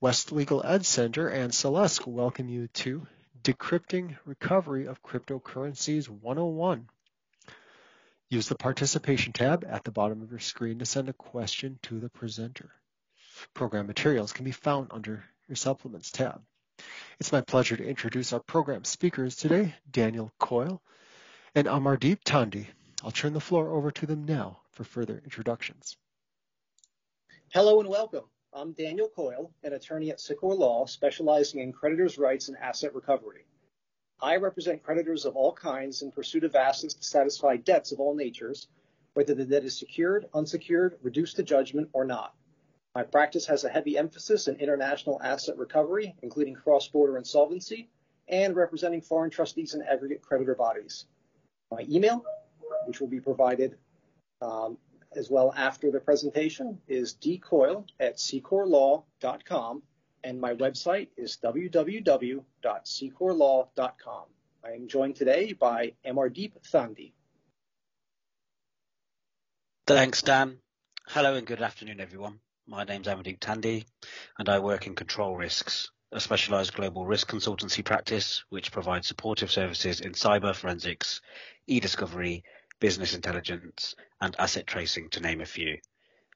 West Legal Ed Center and Celeste welcome you to Decrypting Recovery of Cryptocurrencies 101. Use the participation tab at the bottom of your screen to send a question to the presenter. Program materials can be found under your supplements tab. It's my pleasure to introduce our program speakers today, Daniel Coyle and Amardeep Thandi. I'll turn the floor over to them now for further introductions. Hello and welcome. I'm Daniel Coyle, an attorney at Sequor Law specializing in creditors' rights and asset recovery. I represent creditors of all kinds in pursuit of assets to satisfy debts of all natures, whether the debt is secured, unsecured, reduced to judgment, or not. My practice has a heavy emphasis in international asset recovery, including cross-border insolvency, and representing foreign trustees and aggregate creditor bodies. My email, which will be provided as well after the presentation, is dcoyle@sequorlaw.com, and my website is www.sequorlaw.com. I am joined today by Amardeep Thandi. Thanks, Dan. Hello and good afternoon, everyone. My name's Amardeep Thandi, and I work in Control Risks, a specialized global risk consultancy practice which provides supportive services in cyber forensics, e-discovery, business intelligence, and asset tracing, to name a few.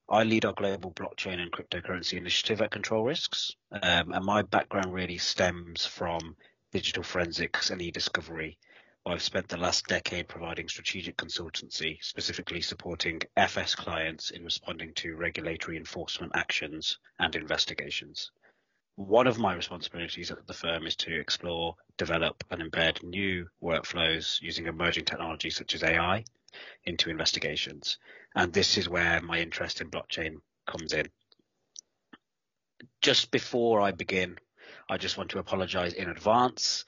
I lead our global blockchain and cryptocurrency initiative at Control Risks, and my background really stems from digital forensics and e-discovery. I've spent the last decade providing strategic consultancy, specifically supporting FS clients in responding to regulatory enforcement actions and investigations. One of my responsibilities at the firm is to explore, develop, and embed new workflows using emerging technologies such as AI into investigations. And this is where my interest in blockchain comes in. Just before I begin, I just want to apologize in advance.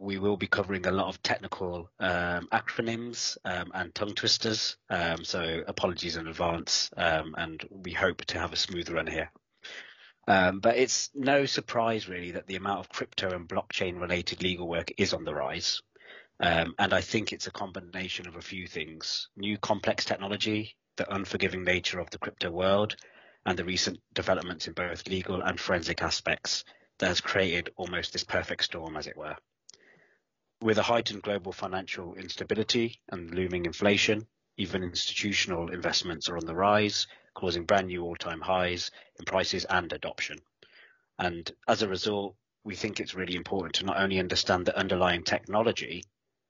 We will be covering a lot of technical acronyms and tongue twisters, so apologies in advance, and we hope to have a smooth run here. But it's no surprise really that the amount of crypto and blockchain related legal work is on the rise, and I think it's a combination of a few things: new complex technology, the unforgiving nature of the crypto world, and the recent developments in both legal and forensic aspects that has created almost this perfect storm, as it were. With a heightened global financial instability and looming inflation, even institutional investments are on the rise, causing brand new all-time highs in prices and adoption. And as a result, we think it's really important to not only understand the underlying technology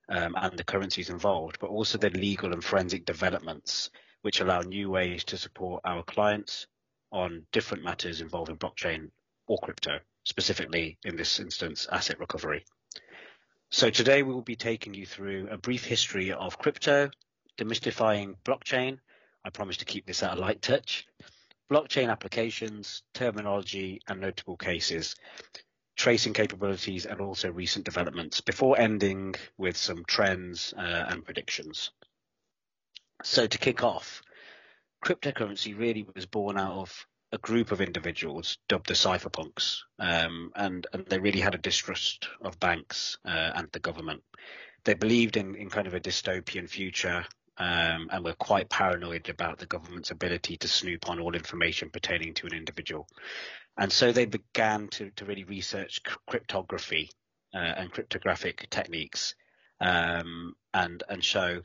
and the currencies involved, but also the legal and forensic developments which allow new ways to support our clients on different matters involving blockchain or crypto, specifically in this instance, asset recovery. So today we will be taking you through a brief history of crypto, demystifying blockchain — I promise to keep this at a light touch — blockchain applications, terminology and notable cases, tracing capabilities, and also recent developments, before ending with some trends and predictions. So to kick off, cryptocurrency really was born out of a group of individuals dubbed the cypherpunks, and they really had a distrust of banks and the government. They believed in kind of a dystopian future, and were quite paranoid about the government's ability to snoop on all information pertaining to an individual. And so they began to really research cryptography and cryptographic techniques, and so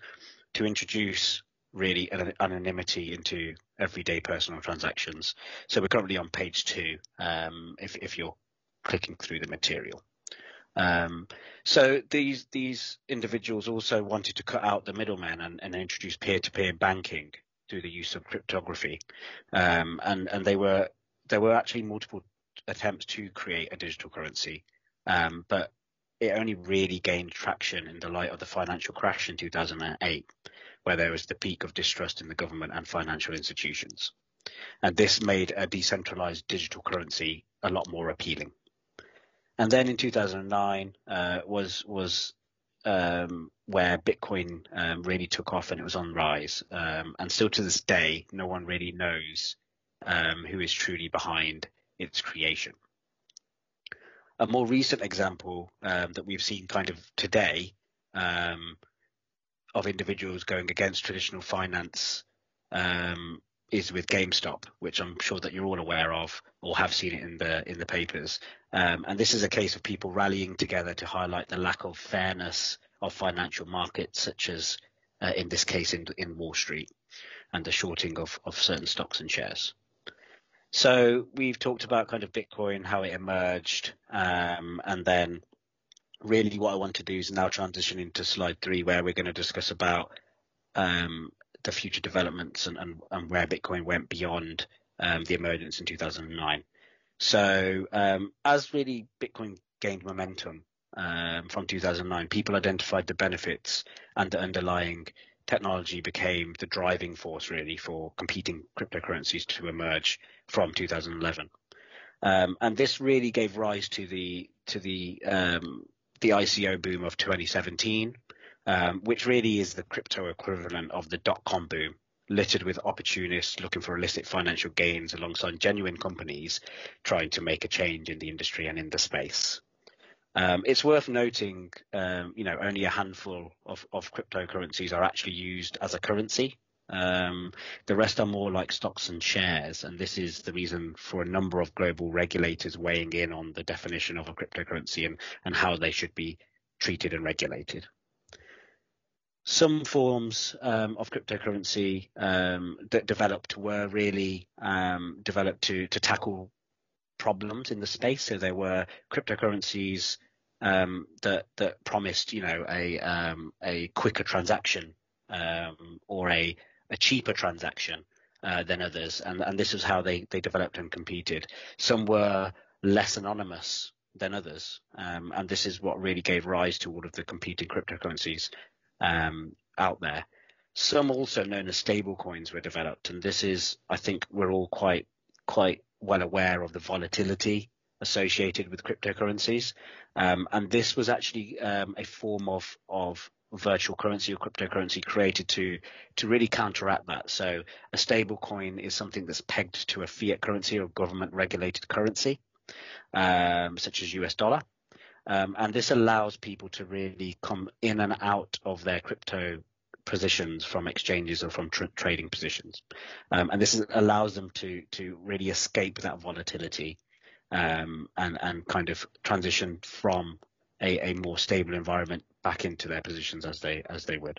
to introduce really an anonymity into everyday personal transactions. So we're currently on page 2, if you're clicking through the material. So these individuals also wanted to cut out the middlemen and introduce peer-to-peer banking through the use of cryptography. And there were actually multiple attempts to create a digital currency, but it only really gained traction in the light of the financial crash in 2008. Where there was the peak of distrust in the government and financial institutions. And this made a decentralized digital currency a lot more appealing. And then in 2009 was where Bitcoin really took off, and it was on rise. And still to this day, no one really knows who is truly behind its creation. A more recent example that we've seen kind of today of individuals going against traditional finance is with GameStop, which I'm sure that you're all aware of or have seen it in the papers. And this is a case of people rallying together to highlight the lack of fairness of financial markets, such as in this case in Wall Street, and the shorting of certain stocks and shares. So we've talked about kind of Bitcoin, how it emerged, and then really what I want to do is now transition into slide 3, where we're going to discuss about the future developments and where Bitcoin went beyond the emergence in 2009. So as really Bitcoin gained momentum from 2009, people identified the benefits, and the underlying technology became the driving force really for competing cryptocurrencies to emerge from 2011. And this really gave rise to the ICO boom of 2017, which really is the crypto equivalent of the dot-com boom, littered with opportunists looking for illicit financial gains alongside genuine companies trying to make a change in the industry and in the space. It's worth noting, only a handful of cryptocurrencies are actually used as a currency. The rest are more like stocks and shares, and this is the reason for a number of global regulators weighing in on the definition of a cryptocurrency and how they should be treated and regulated. Some forms of cryptocurrency that developed were really developed to tackle problems in the space. So there were cryptocurrencies that promised, a quicker transaction or a cheaper transaction than others, and this is how they developed and competed. Some were less anonymous than others, and this is what really gave rise to all of the competing cryptocurrencies out there. Some, also known as stable coins, were developed, and this is, I think, we're all quite well aware of the volatility associated with cryptocurrencies, and this was actually a form of virtual currency or cryptocurrency created to really counteract that. So a stable coin is something that's pegged to a fiat currency or government regulated currency, such as US dollar. And this allows people to really come in and out of their crypto positions from exchanges or from trading positions. And this allows them to really escape that volatility and kind of transition from a more stable environment back into their positions as they would.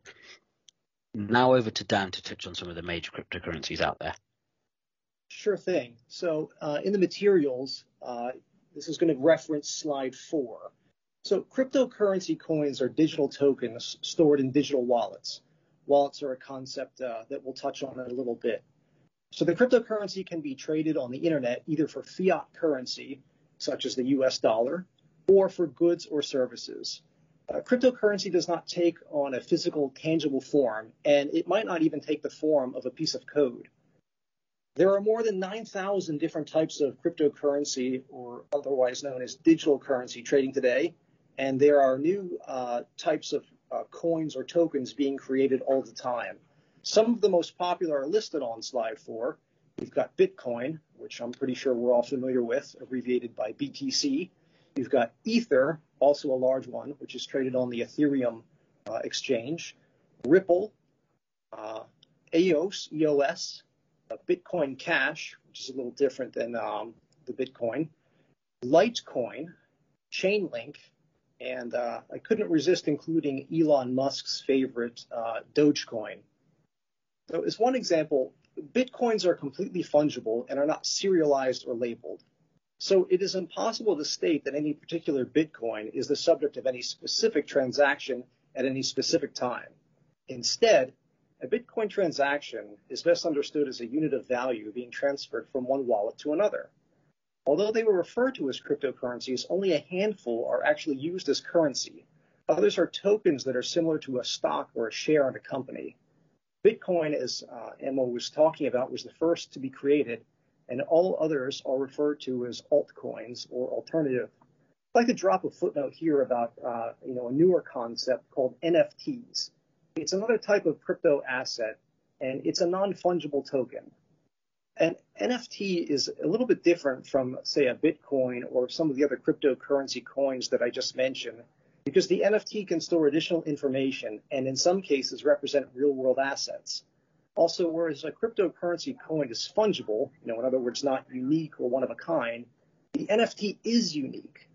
Now over to Dan to touch on some of the major cryptocurrencies out there. Sure thing. So in the materials, this is going to reference slide 4. So cryptocurrency coins are digital tokens stored in digital wallets. Wallets are a concept that we'll touch on in a little bit. So the cryptocurrency can be traded on the internet either for fiat currency, such as the US dollar, or for goods or services. Cryptocurrency does not take on a physical, tangible form, and it might not even take the form of a piece of code. There are more than 9,000 different types of cryptocurrency, or otherwise known as digital currency, trading today, and there are new types of coins or tokens being created all the time. Some of the most popular are listed on slide 4. We've got Bitcoin, which I'm pretty sure we're all familiar with, abbreviated by BTC. You've got Ether, also a large one, which is traded on the Ethereum exchange, Ripple, EOS, Bitcoin Cash, which is a little different than the Bitcoin, Litecoin, Chainlink, and I couldn't resist including Elon Musk's favorite, Dogecoin. So as one example, Bitcoins are completely fungible and are not serialized or labeled. So it is impossible to state that any particular Bitcoin is the subject of any specific transaction at any specific time. Instead, a Bitcoin transaction is best understood as a unit of value being transferred from one wallet to another. Although they were referred to as cryptocurrencies, only a handful are actually used as currency. Others are tokens that are similar to a stock or a share in a company. Bitcoin, as Emma was talking about, was the first to be created, and all others are referred to as altcoins or alternative. I'd like to drop a footnote here about a newer concept called NFTs. It's another type of crypto asset, and it's a non-fungible token. An NFT is a little bit different from, say, a Bitcoin or some of the other cryptocurrency coins that I just mentioned, because the NFT can store additional information and in some cases represent real-world assets. Also, whereas a cryptocurrency coin is fungible, you know, in other words, not unique or one of a kind, the NFT is unique.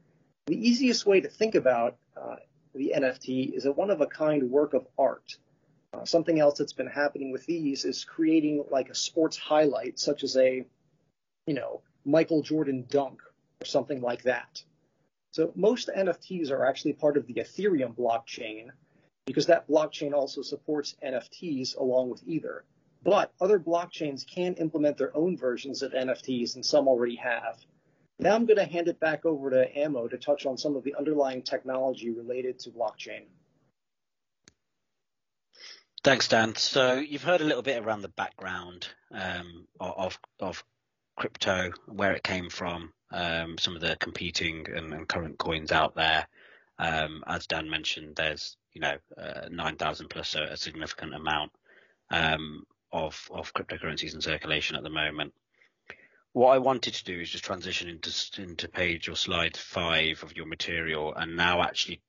The easiest way to think about the NFT is a one-of-a-kind work of art. Something else that's been happening with these is creating like a sports highlight, such as a, you know, Michael Jordan dunk or something like that. So most NFTs are actually part of the Ethereum blockchain because that blockchain also supports NFTs along with Ether. But other blockchains can implement their own versions of NFTs, and some already have. Now I'm going to hand it back over to Ammo to touch on some of the underlying technology related to blockchain. Thanks, Dan. So you've heard a little bit around the background of crypto, where it came from, some of the competing and current coins out there. As Dan mentioned, there's 9,000 plus, so a significant amount of cryptocurrencies in circulation at the moment. What I wanted to do is just transition into page or slide 5 of your material, and now actually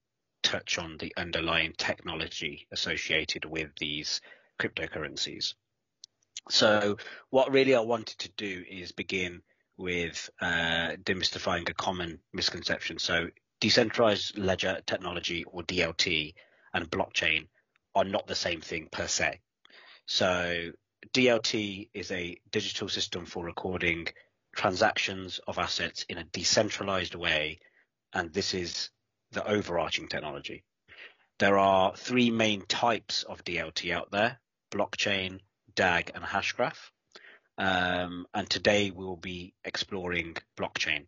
touch on the underlying technology associated with these cryptocurrencies. So what really I wanted to do is begin with demystifying a common misconception. So decentralized ledger technology, or DLT, and blockchain are not the same thing per se. So DLT is a digital system for recording transactions of assets in a decentralized way, and this is the overarching technology. There are 3 main types of DLT out there: blockchain, DAG, and hashgraph. And today we'll be exploring blockchain.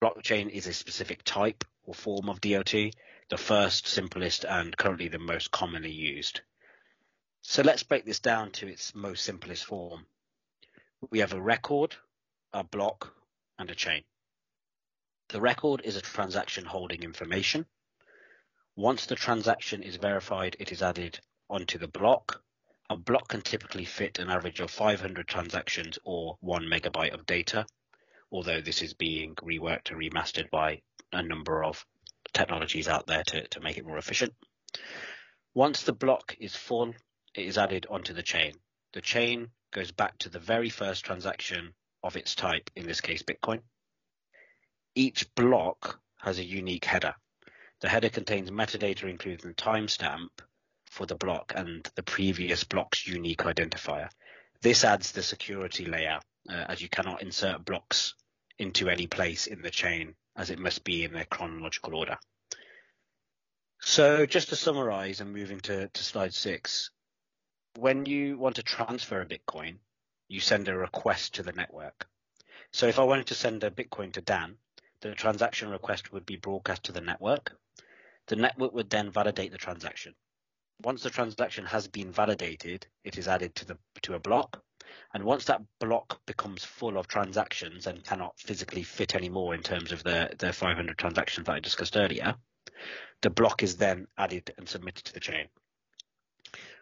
Blockchain is a specific type or form of DLT, the first, simplest, and currently the most commonly used. So let's break this down to its most simplest form. We have a record, a block, and a chain. The record is a transaction holding information. Once the transaction is verified, it is added onto the block. A block can typically fit an average of 500 transactions or 1 megabyte of data, although this is being reworked and remastered by a number of technologies out there to make it more efficient. Once the block is full, it is added onto the chain. The chain goes back to the very first transaction of its type, in this case, Bitcoin. Each block has a unique header. The header contains metadata, including the timestamp for the block and the previous block's unique identifier. This adds the security layer, as you cannot insert blocks into any place in the chain, as it must be in their chronological order. So just to summarize and moving to slide 6, when you want to transfer a Bitcoin, you send a request to the network. So if I wanted to send a Bitcoin to Dan, the transaction request would be broadcast to the network. The network would then validate the transaction. Once the transaction has been validated, it is added to a block. And once that block becomes full of transactions and cannot physically fit any more in terms of the 500 transactions that I discussed earlier, the block is then added and submitted to the chain.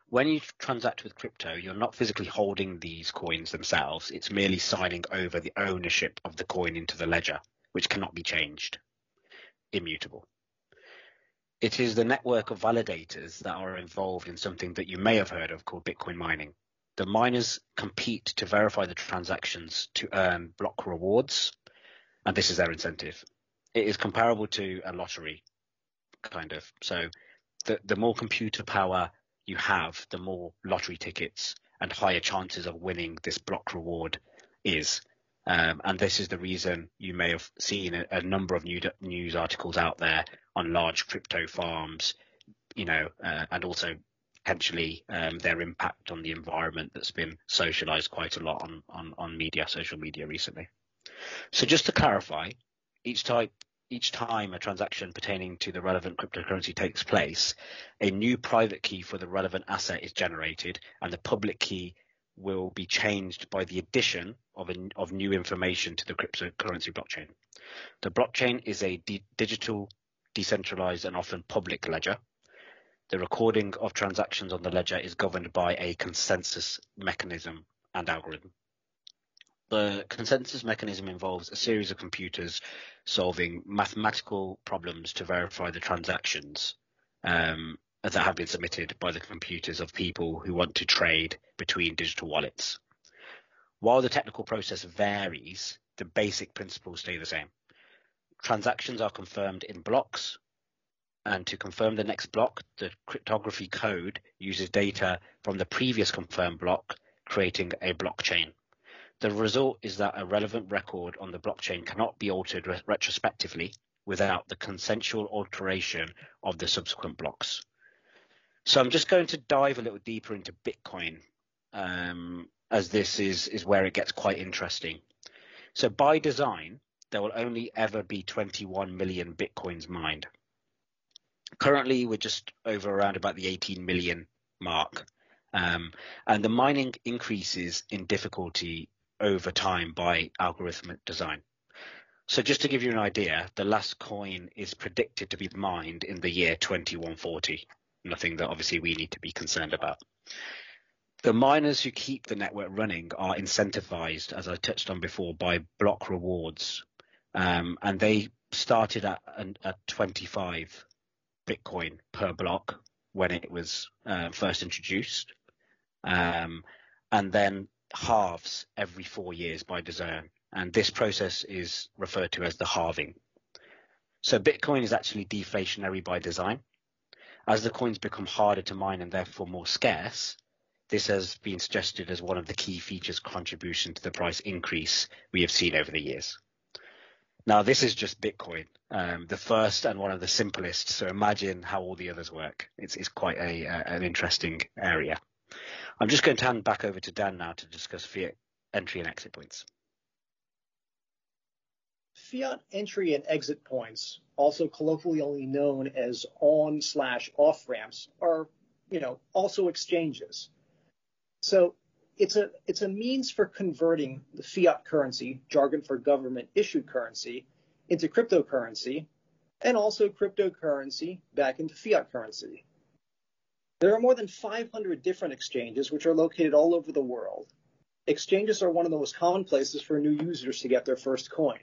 When you transact with crypto, you're not physically holding these coins themselves. It's merely signing over the ownership of the coin into the ledger, which cannot be changed, immutable. It is the network of validators that are involved in something that you may have heard of called Bitcoin mining. The miners compete to verify the transactions to earn block rewards, and this is their incentive. It is comparable to a lottery, kind of. So the more computer power you have, the more lottery tickets and higher chances of winning this block reward is. And this is the reason you may have seen a number of news articles out there on large crypto farms, and also potentially their impact on the environment that's been socialized quite a lot on media, social media recently. So just to clarify, each time a transaction pertaining to the relevant cryptocurrency takes place, a new private key for the relevant asset is generated, and the public key will be changed by the addition of new information to the cryptocurrency blockchain. The blockchain is a digital, decentralized, and often public ledger. The recording of transactions on the ledger is governed by a consensus mechanism and algorithm. The consensus mechanism involves a series of computers solving mathematical problems to verify the transactions that have been submitted by the computers of people who want to trade between digital wallets. While the technical process varies, the basic principles stay the same. Transactions are confirmed in blocks, and to confirm the next block, the cryptography code uses data from the previous confirmed block, creating a blockchain. The result is that a relevant record on the blockchain cannot be altered retrospectively without the consensual alteration of the subsequent blocks. So I'm just going to dive a little deeper into Bitcoin, as this is where it gets quite interesting. So by design, there will only ever be 21 million Bitcoins mined. Currently, we're just over around about the 18 million mark. And the mining increases in difficulty over time by algorithmic design. So just to give you an idea, the last coin is predicted to be mined in the year 2140. Nothing that obviously we need to be concerned about. The miners who keep the network running are incentivized, as I touched on before, by block rewards. And they started at 25 Bitcoin per block when it was first introduced, and then halves every 4 years by design. And this process is referred to as the halving. So Bitcoin is actually deflationary by design. As the coins become harder to mine and therefore more scarce, this has been suggested as one of the key features contribution to the price increase we have seen over the years. Now, this is just Bitcoin, the first and one of the simplest. So imagine how all the others work. It's quite an interesting area. I'm just going to hand back over to Dan now to discuss fiat entry and exit points. Fiat entry and exit points, also colloquially known as on/off ramps, are, also exchanges. So it's a means for converting the fiat currency, jargon for government issued currency, into cryptocurrency, and also cryptocurrency back into fiat currency. There are more than 500 different exchanges which are located all over the world. Exchanges are one of the most common places for new users to get their first coin.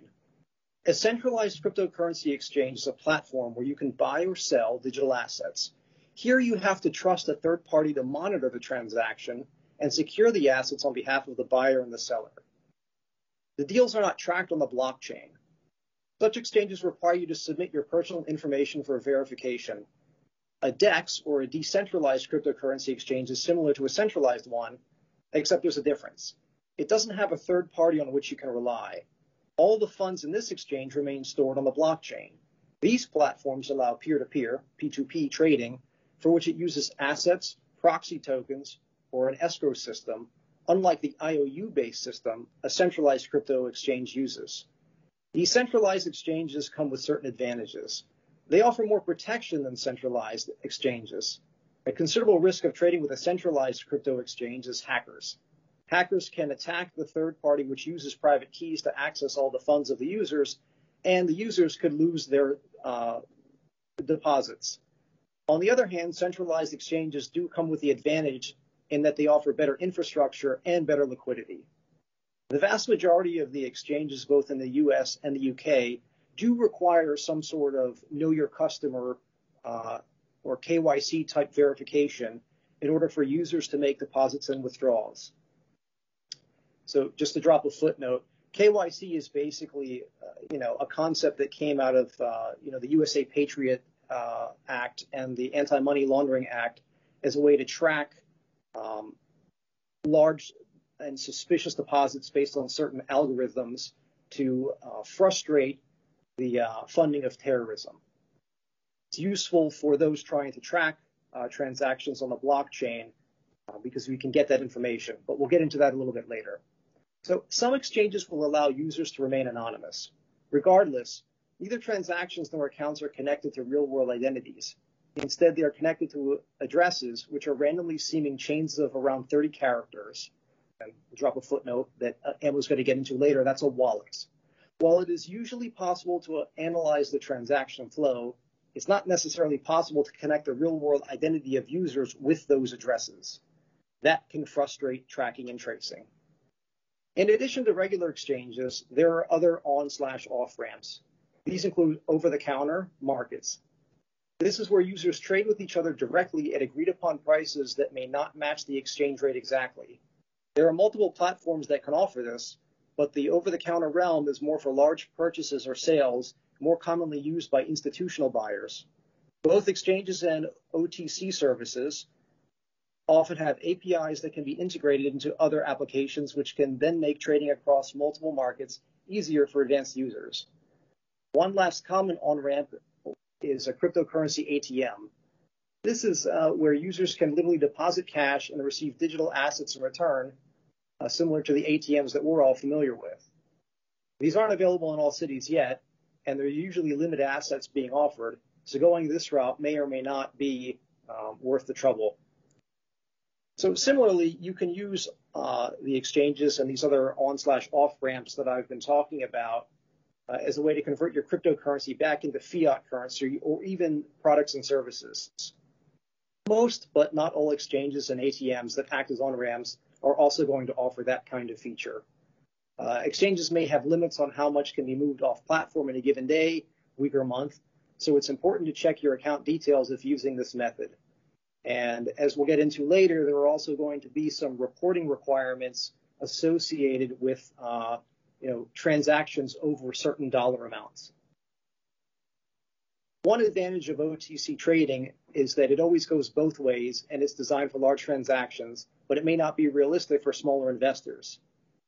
A centralized cryptocurrency exchange is a platform where you can buy or sell digital assets. Here you have to trust a third party to monitor the transaction and secure the assets on behalf of the buyer and the seller. The deals are not tracked on the blockchain. Such exchanges require you to submit your personal information for verification. A DEX, or a decentralized cryptocurrency exchange, is similar to a centralized one, except there's a difference. It doesn't have a third party on which you can rely. All the funds in this exchange remain stored on the blockchain. These platforms allow peer-to-peer, P2P trading, for which it uses assets, proxy tokens, or an escrow system, unlike the IOU-based system a centralized crypto exchange uses. Decentralized exchanges come with certain advantages. They offer more protection than centralized exchanges. A considerable risk of trading with a centralized crypto exchange is hackers. Hackers can attack the third party which uses private keys to access all the funds of the users, and the users could lose their deposits. On the other hand, centralized exchanges do come with the advantage in that they offer better infrastructure and better liquidity. The vast majority of the exchanges, both in the US and the UK, do require some sort of know your customer or KYC type verification in order for users to make deposits and withdrawals. So just to drop a footnote, KYC is basically, a concept that came out of, the USA Patriot Act and the Anti-Money Laundering Act as a way to track large and suspicious deposits based on certain algorithms to frustrate the funding of terrorism. It's useful for those trying to track transactions on the blockchain because we can get that information, but we'll get into that a little bit later. So some exchanges will allow users to remain anonymous. Regardless, neither transactions nor accounts are connected to real-world identities. Instead, they are connected to addresses, which are randomly seeming chains of around 30 characters. And I'll drop a footnote that Amber's going to get into later. That's a wallet. While it is usually possible to analyze the transaction flow, it's not necessarily possible to connect the real-world identity of users with those addresses. That can frustrate tracking and tracing. In addition to regular exchanges, there are other on/off ramps. These include over-the-counter markets. This is where users trade with each other directly at agreed upon prices that may not match the exchange rate exactly. There are multiple platforms that can offer this, but the over-the-counter realm is more for large purchases or sales, more commonly used by institutional buyers. Both exchanges and OTC services often have APIs that can be integrated into other applications, which can then make trading across multiple markets easier for advanced users. One last common on-ramp is a cryptocurrency ATM. This is where users can literally deposit cash and receive digital assets in return, similar to the ATMs that we're all familiar with. These aren't available in all cities yet, and there are usually limited assets being offered, so going this route may or may not be worth the trouble. So similarly, you can use the exchanges and these other on/off ramps that I've been talking about as a way to convert your cryptocurrency back into fiat currency or even products and services. Most, but not all, exchanges and ATMs that act as on-ramps are also going to offer that kind of feature. Exchanges may have limits on how much can be moved off platform in a given day, week, or month, so it's important to check your account details if using this method. And as we'll get into later, there are also going to be some reporting requirements associated with transactions over certain dollar amounts. One advantage of OTC trading is that it always goes both ways and it's designed for large transactions, but it may not be realistic for smaller investors.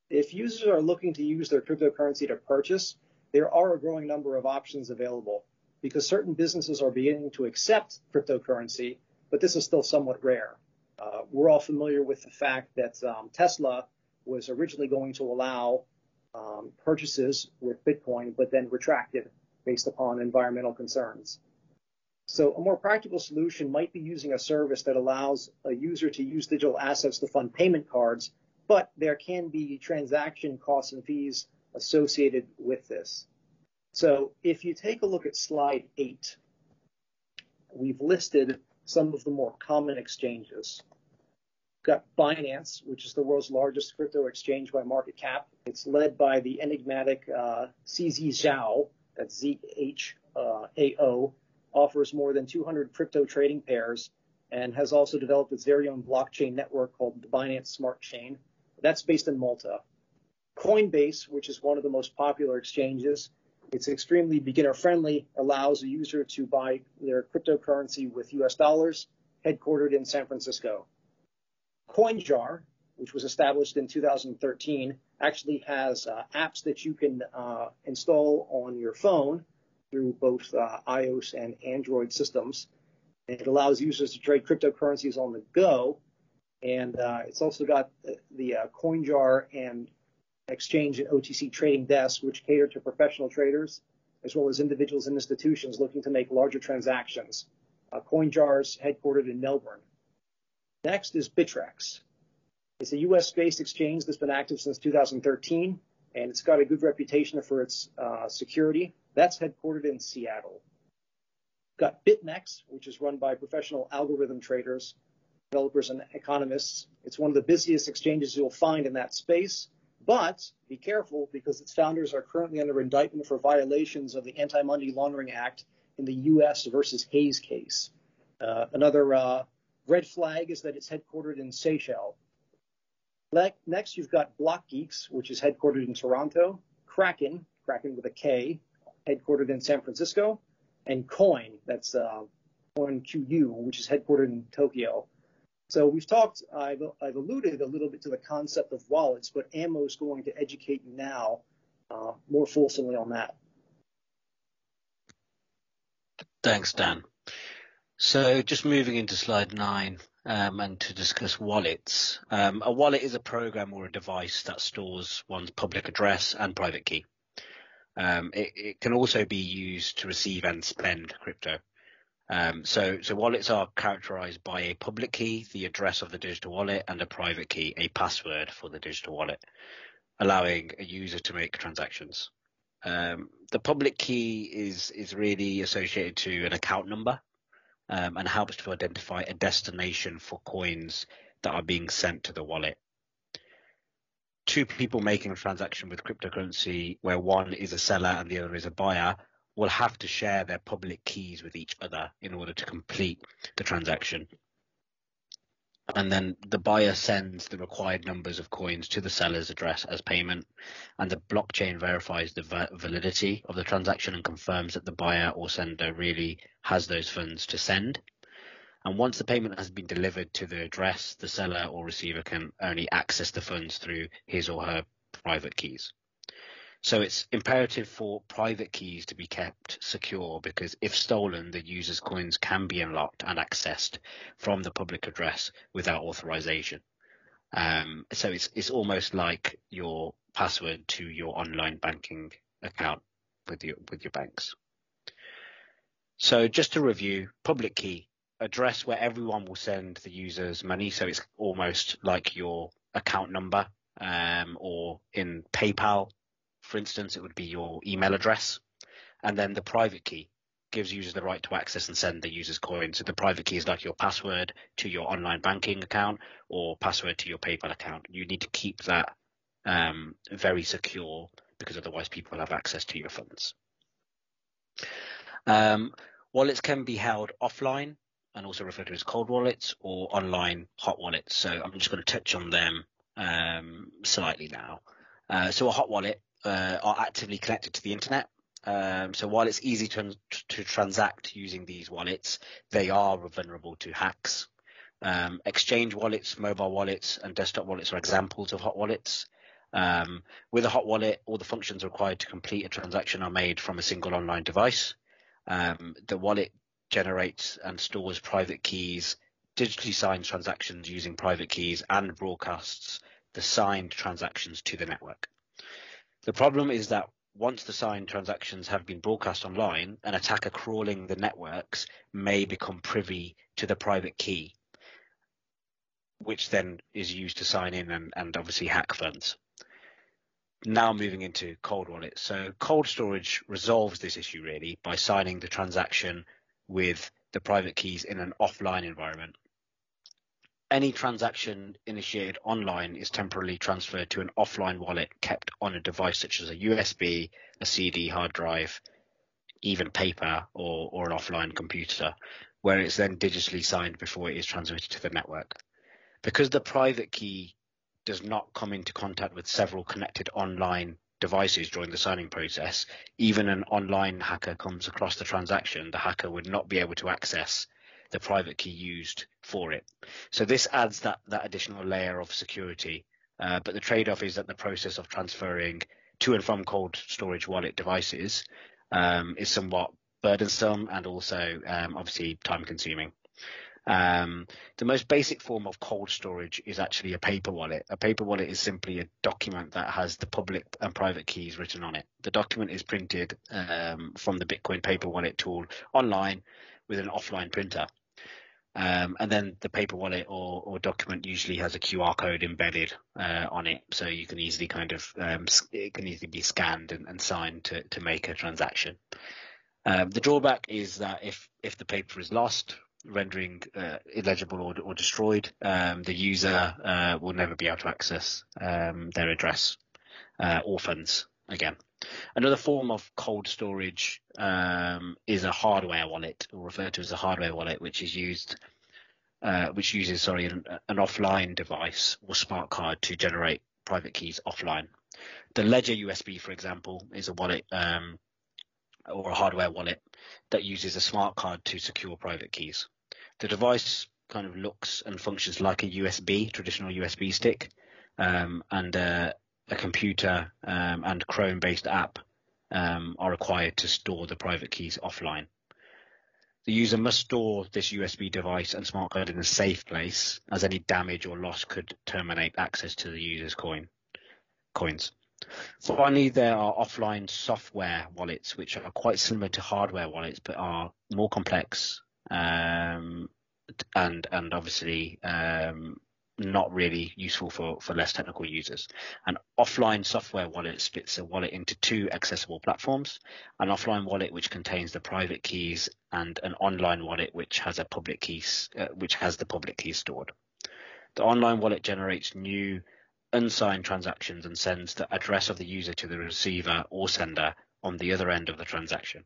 If users are looking to use their cryptocurrency to purchase, there are a growing number of options available because certain businesses are beginning to accept cryptocurrency, but this is still somewhat rare. We're all familiar with the fact that Tesla was originally going to allow purchases with Bitcoin, but then retracted based upon environmental concerns. So a more practical solution might be using a service that allows a user to use digital assets to fund payment cards, but there can be transaction costs and fees associated with this. So if you take a look at slide 8, we've listed some of the more common exchanges. We've got Binance, which is the world's largest crypto exchange by market cap. It's led by the enigmatic CZ Zhao, that's Z-H-A-O, offers more than 200 crypto trading pairs and has also developed its very own blockchain network called the Binance Smart Chain. That's based in Malta. Coinbase, which is one of the most popular exchanges, it's extremely beginner-friendly, allows a user to buy their cryptocurrency with US dollars, headquartered in San Francisco. CoinJar, which was established in 2013, actually has apps that you can install on your phone through both iOS and Android systems. It allows users to trade cryptocurrencies on the go, and it's also got the CoinJar and exchange and OTC trading desks, which cater to professional traders, as well as individuals and institutions looking to make larger transactions. CoinJar is headquartered in Melbourne. Next is Bitfinex. It's a US-based exchange that's been active since 2013, and it's got a good reputation for its security. That's headquartered in Seattle. Got Bitfinex, which is run by professional algorithm traders, developers, and economists. It's one of the busiest exchanges you'll find in that space, but be careful because its founders are currently under indictment for violations of the Anti-Money Laundering Act in the US versus Hayes case. Another red flag is that it's headquartered in Seychelles. Next, you've got Block Geeks, which is headquartered in Toronto. Kraken with a K, headquartered in San Francisco. And Coin, that's Coin QU, which is headquartered in Tokyo. So we've talked, I've alluded a little bit to the concept of wallets, but Ammo is going to educate you now more fulsomely on that. Thanks, Dan. So just moving into slide 9 and to discuss wallets. A wallet is a program or a device that stores one's public address and private key. It can also be used to receive and spend crypto. So wallets are characterized by a public key, the address of the digital wallet, and a private key, a password for the digital wallet, allowing a user to make transactions. The public key is really associated to an account number. And helps to identify a destination for coins that are being sent to the wallet. Two people making a transaction with cryptocurrency where one is a seller and the other is a buyer will have to share their public keys with each other in order to complete the transaction. And then the buyer sends the required numbers of coins to the seller's address as payment, and the blockchain verifies the validity of the transaction and confirms that the buyer or sender really has those funds to send. And once the payment has been delivered to the address, the seller or receiver can only access the funds through his or her private keys. So it's imperative for private keys to be kept secure, because if stolen, the user's coins can be unlocked and accessed from the public address without authorization. So it's almost like your password to your online banking account with your banks. So just to review, public key, address where everyone will send the user's money. So it's almost like your account number, or in PayPal, for instance, it would be your email address. And then the private key gives users the right to access and send the user's coin. So the private key is like your password to your online banking account or password to your PayPal account. You need to keep that very secure, because otherwise people have access to your funds. Wallets can be held offline and also referred to as cold wallets or online hot wallets. So I'm just going to touch on them slightly now. So a hot wallet are actively connected to the internet. So while it's easy to transact using these wallets, they are vulnerable to hacks. Exchange wallets, mobile wallets, and desktop wallets are examples of hot wallets. With a hot wallet, all the functions required to complete a transaction are made from a single online device. The wallet generates and stores private keys, digitally signs transactions using private keys, and broadcasts the signed transactions to the network. The problem is that once the signed transactions have been broadcast online, an attacker crawling the networks may become privy to the private key, which then is used to sign in and obviously hack funds. Now moving into cold wallets. So cold storage resolves this issue really by signing the transaction with the private keys in an offline environment. Any transaction initiated online is temporarily transferred to an offline wallet kept on a device such as a USB, a CD, hard drive, even paper or an offline computer, where it's then digitally signed before it is transmitted to the network. Because the private key does not come into contact with several connected online devices during the signing process, even an online hacker comes across the transaction, the hacker would not be able to access the private key used for it. So this adds that additional layer of security, but the trade-off is that the process of transferring to and from cold storage wallet devices is somewhat burdensome and also obviously time-consuming. The most basic form of cold storage is actually a paper wallet. A paper wallet is simply a document that has the public and private keys written on it. The document is printed from the Bitcoin paper wallet tool online with an offline printer. And then the paper wallet or document usually has a QR code embedded on it, so you can easily it can easily be scanned and signed to make a transaction. The drawback is that if the paper is lost, rendering illegible or destroyed, the user will never be able to access their address or funds again. Another form of cold storage is a hardware wallet, or referred to as a hardware wallet, which is uses an offline device or smart card to generate private keys offline. The Ledger USB, for example, is a wallet or a hardware wallet that uses a smart card to secure private keys. The device kind of looks and functions like a USB, traditional USB stick, and a computer and Chrome-based app are required to store the private keys offline. The user must store this USB device and smart card in a safe place, as any damage or loss could terminate access to the user's coins. Finally, there are offline software wallets, which are quite similar to hardware wallets, but are more complex and obviously not really useful for less technical users. An offline software wallet splits a wallet into two accessible platforms: an offline wallet which contains the private keys, and an online wallet which has a public keys which has the public keys stored. The online wallet generates new unsigned transactions and sends the address of the user to the receiver or sender on the other end of the transaction.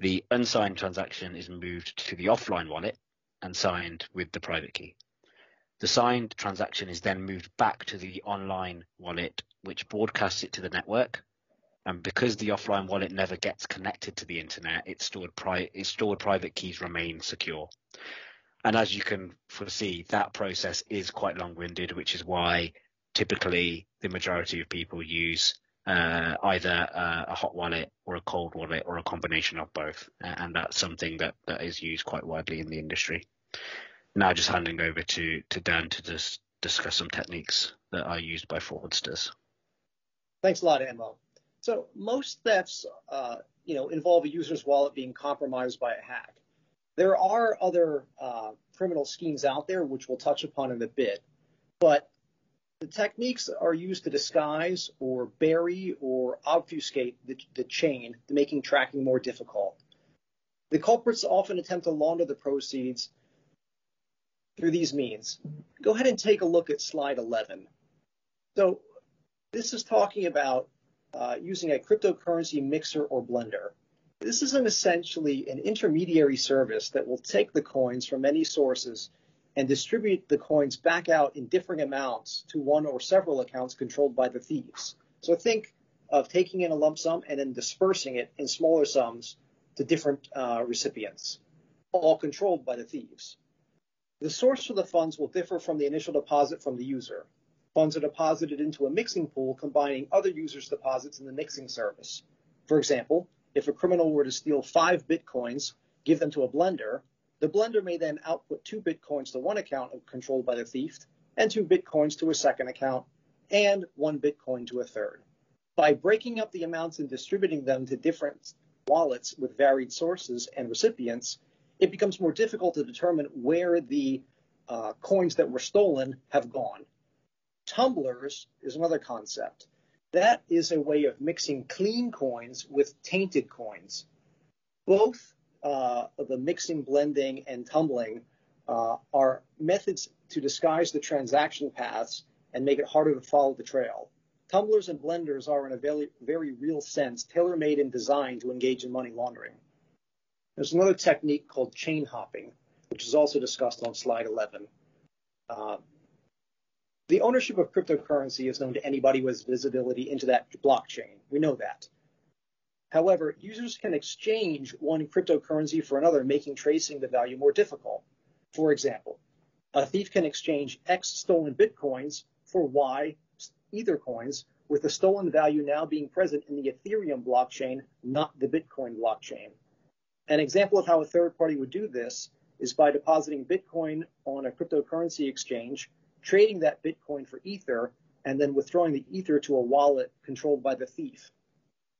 the unsigned transaction is moved to the offline wallet and signed with the private key. The signed transaction is then moved back to the online wallet, which broadcasts it to the network. And because the offline wallet never gets connected to the internet, its stored private keys remain secure. And as you can foresee, that process is quite long-winded, which is why typically the majority of people use either a hot wallet or a cold wallet or a combination of both. And that's something that is used quite widely in the industry. Now just handing over to Dan to just discuss some techniques that are used by fraudsters. Thanks a lot, Ammo. So most thefts involve a user's wallet being compromised by a hack. There are other criminal schemes out there, which we'll touch upon in a bit, but the techniques are used to disguise or bury or obfuscate the chain, making tracking more difficult. The culprits often attempt to launder the proceeds through these means. Go ahead and take a look at slide 11. So this is talking about using a cryptocurrency mixer or blender. This is essentially an intermediary service that will take the coins from many sources and distribute the coins back out in differing amounts to one or several accounts controlled by the thieves. So think of taking in a lump sum and then dispersing it in smaller sums to different recipients, all controlled by the thieves. The source for the funds will differ from the initial deposit from the user. Funds are deposited into a mixing pool, combining other users' deposits in the mixing service. For example, if a criminal were to steal 5 bitcoins, give them to a blender, the blender may then output 2 bitcoins to one account controlled by the thief, and 2 bitcoins to a second account, and 1 bitcoin to a third. By breaking up the amounts and distributing them to different wallets with varied sources and recipients, it becomes more difficult to determine where the coins that were stolen have gone. Tumblers is another concept. That is a way of mixing clean coins with tainted coins. Both of the mixing, blending, and tumbling are methods to disguise the transaction paths and make it harder to follow the trail. Tumblers and blenders are, in a very, very real sense, tailor-made and designed to engage in money laundering. There's another technique called chain hopping, which is also discussed on slide 11. The ownership of cryptocurrency is known to anybody who has visibility into that blockchain. We know that. However, users can exchange one cryptocurrency for another, making tracing the value more difficult. For example, a thief can exchange X stolen bitcoins for Y ether coins, with the stolen value now being present in the Ethereum blockchain, not the Bitcoin blockchain. An example of how a third party would do this is by depositing Bitcoin on a cryptocurrency exchange, trading that Bitcoin for Ether, and then withdrawing the Ether to a wallet controlled by the thief.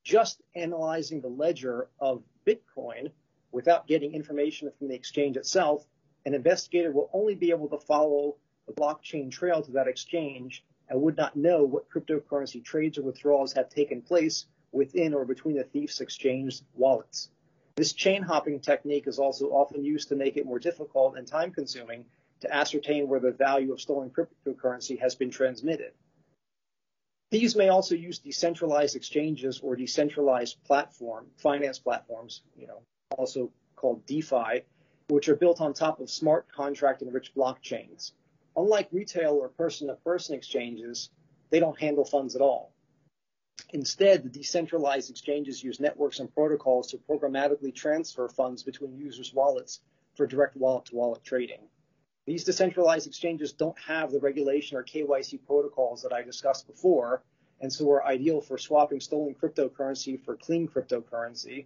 Just analyzing the ledger of Bitcoin without getting information from the exchange itself, an investigator will only be able to follow the blockchain trail to that exchange and would not know what cryptocurrency trades or withdrawals have taken place within or between the thief's exchange wallets. This chain hopping technique is also often used to make it more difficult and time consuming to ascertain where the value of stolen cryptocurrency has been transmitted. These may also use decentralized exchanges or decentralized finance platforms, also called DeFi, which are built on top of smart contract and rich blockchains. Unlike retail or person-to-person exchanges, they don't handle funds at all. Instead, the decentralized exchanges use networks and protocols to programmatically transfer funds between users' wallets for direct wallet-to-wallet trading. These decentralized exchanges don't have the regulation or KYC protocols that I discussed before, and so are ideal for swapping stolen cryptocurrency for clean cryptocurrency.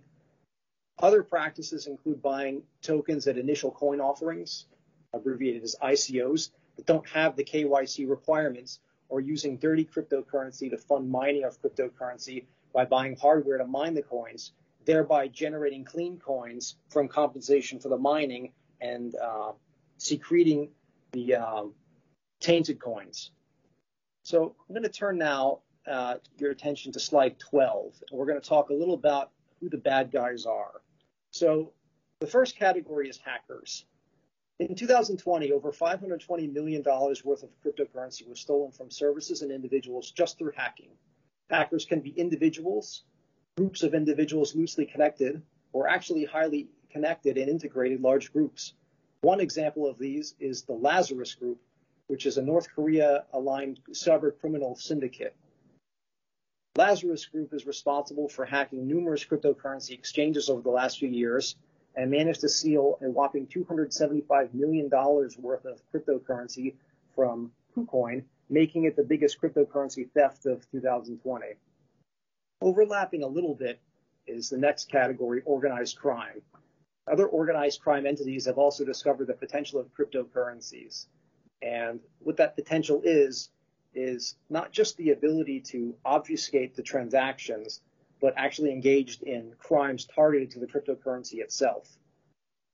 Other practices include buying tokens at initial coin offerings, abbreviated as ICOs, that don't have the KYC requirements, or using dirty cryptocurrency to fund mining of cryptocurrency by buying hardware to mine the coins, thereby generating clean coins from compensation for the mining and secreting the tainted coins. So I'm going to turn now your attention to slide 12. And we're going to talk a little about who the bad guys are. So the first category is hackers. In 2020, over $520 million worth of cryptocurrency was stolen from services and individuals just through hacking. Hackers can be individuals, groups of individuals loosely connected, or actually highly connected and integrated large groups. One example of these is the Lazarus Group, which is a North Korea-aligned cyber-criminal syndicate. Lazarus Group is responsible for hacking numerous cryptocurrency exchanges over the last few years and managed to steal a whopping $275 million worth of cryptocurrency from KuCoin, making it the biggest cryptocurrency theft of 2020. Overlapping a little bit is the next category, organized crime. Other organized crime entities have also discovered the potential of cryptocurrencies. And what that potential is not just the ability to obfuscate the transactions, but actually engaged in crimes targeted to the cryptocurrency itself.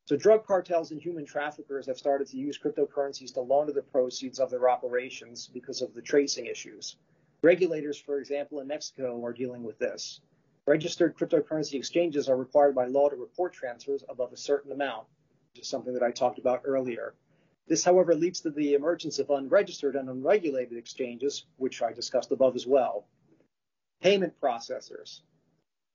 So drug cartels and human traffickers have started to use cryptocurrencies to launder the proceeds of their operations because of the tracing issues. Regulators, for example, in Mexico are dealing with this. Registered cryptocurrency exchanges are required by law to report transfers above a certain amount, which is something that I talked about earlier. This, however, leads to the emergence of unregistered and unregulated exchanges, which I discussed above as well. Payment processors.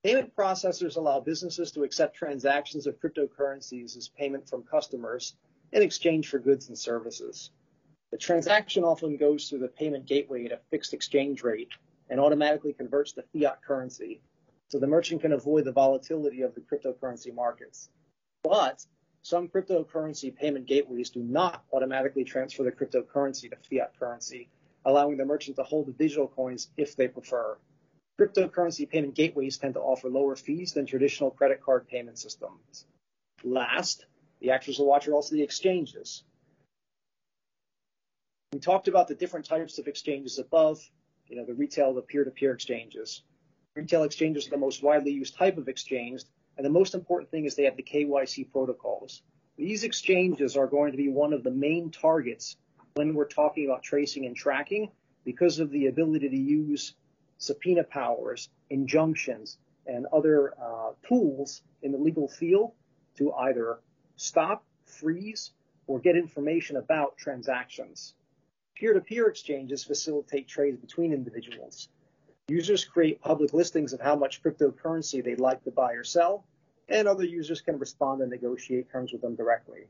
Payment processors allow businesses to accept transactions of cryptocurrencies as payment from customers in exchange for goods and services. The transaction often goes through the payment gateway at a fixed exchange rate and automatically converts to fiat currency, so the merchant can avoid the volatility of the cryptocurrency markets. But some cryptocurrency payment gateways do not automatically transfer the cryptocurrency to fiat currency, allowing the merchant to hold the digital coins if they prefer. Cryptocurrency payment gateways tend to offer lower fees than traditional credit card payment systems. Last, the actors to watch are also the exchanges. We talked about the different types of exchanges above, the retail, the peer-to-peer exchanges. Retail exchanges are the most widely used type of exchange, and the most important thing is they have the KYC protocols. These exchanges are going to be one of the main targets when we're talking about tracing and tracking because of the ability to use subpoena powers, injunctions, and other tools in the legal field to either stop, freeze, or get information about transactions. Peer-to-peer exchanges facilitate trades between individuals. Users create public listings of how much cryptocurrency they'd like to buy or sell, and other users can respond and negotiate terms with them directly.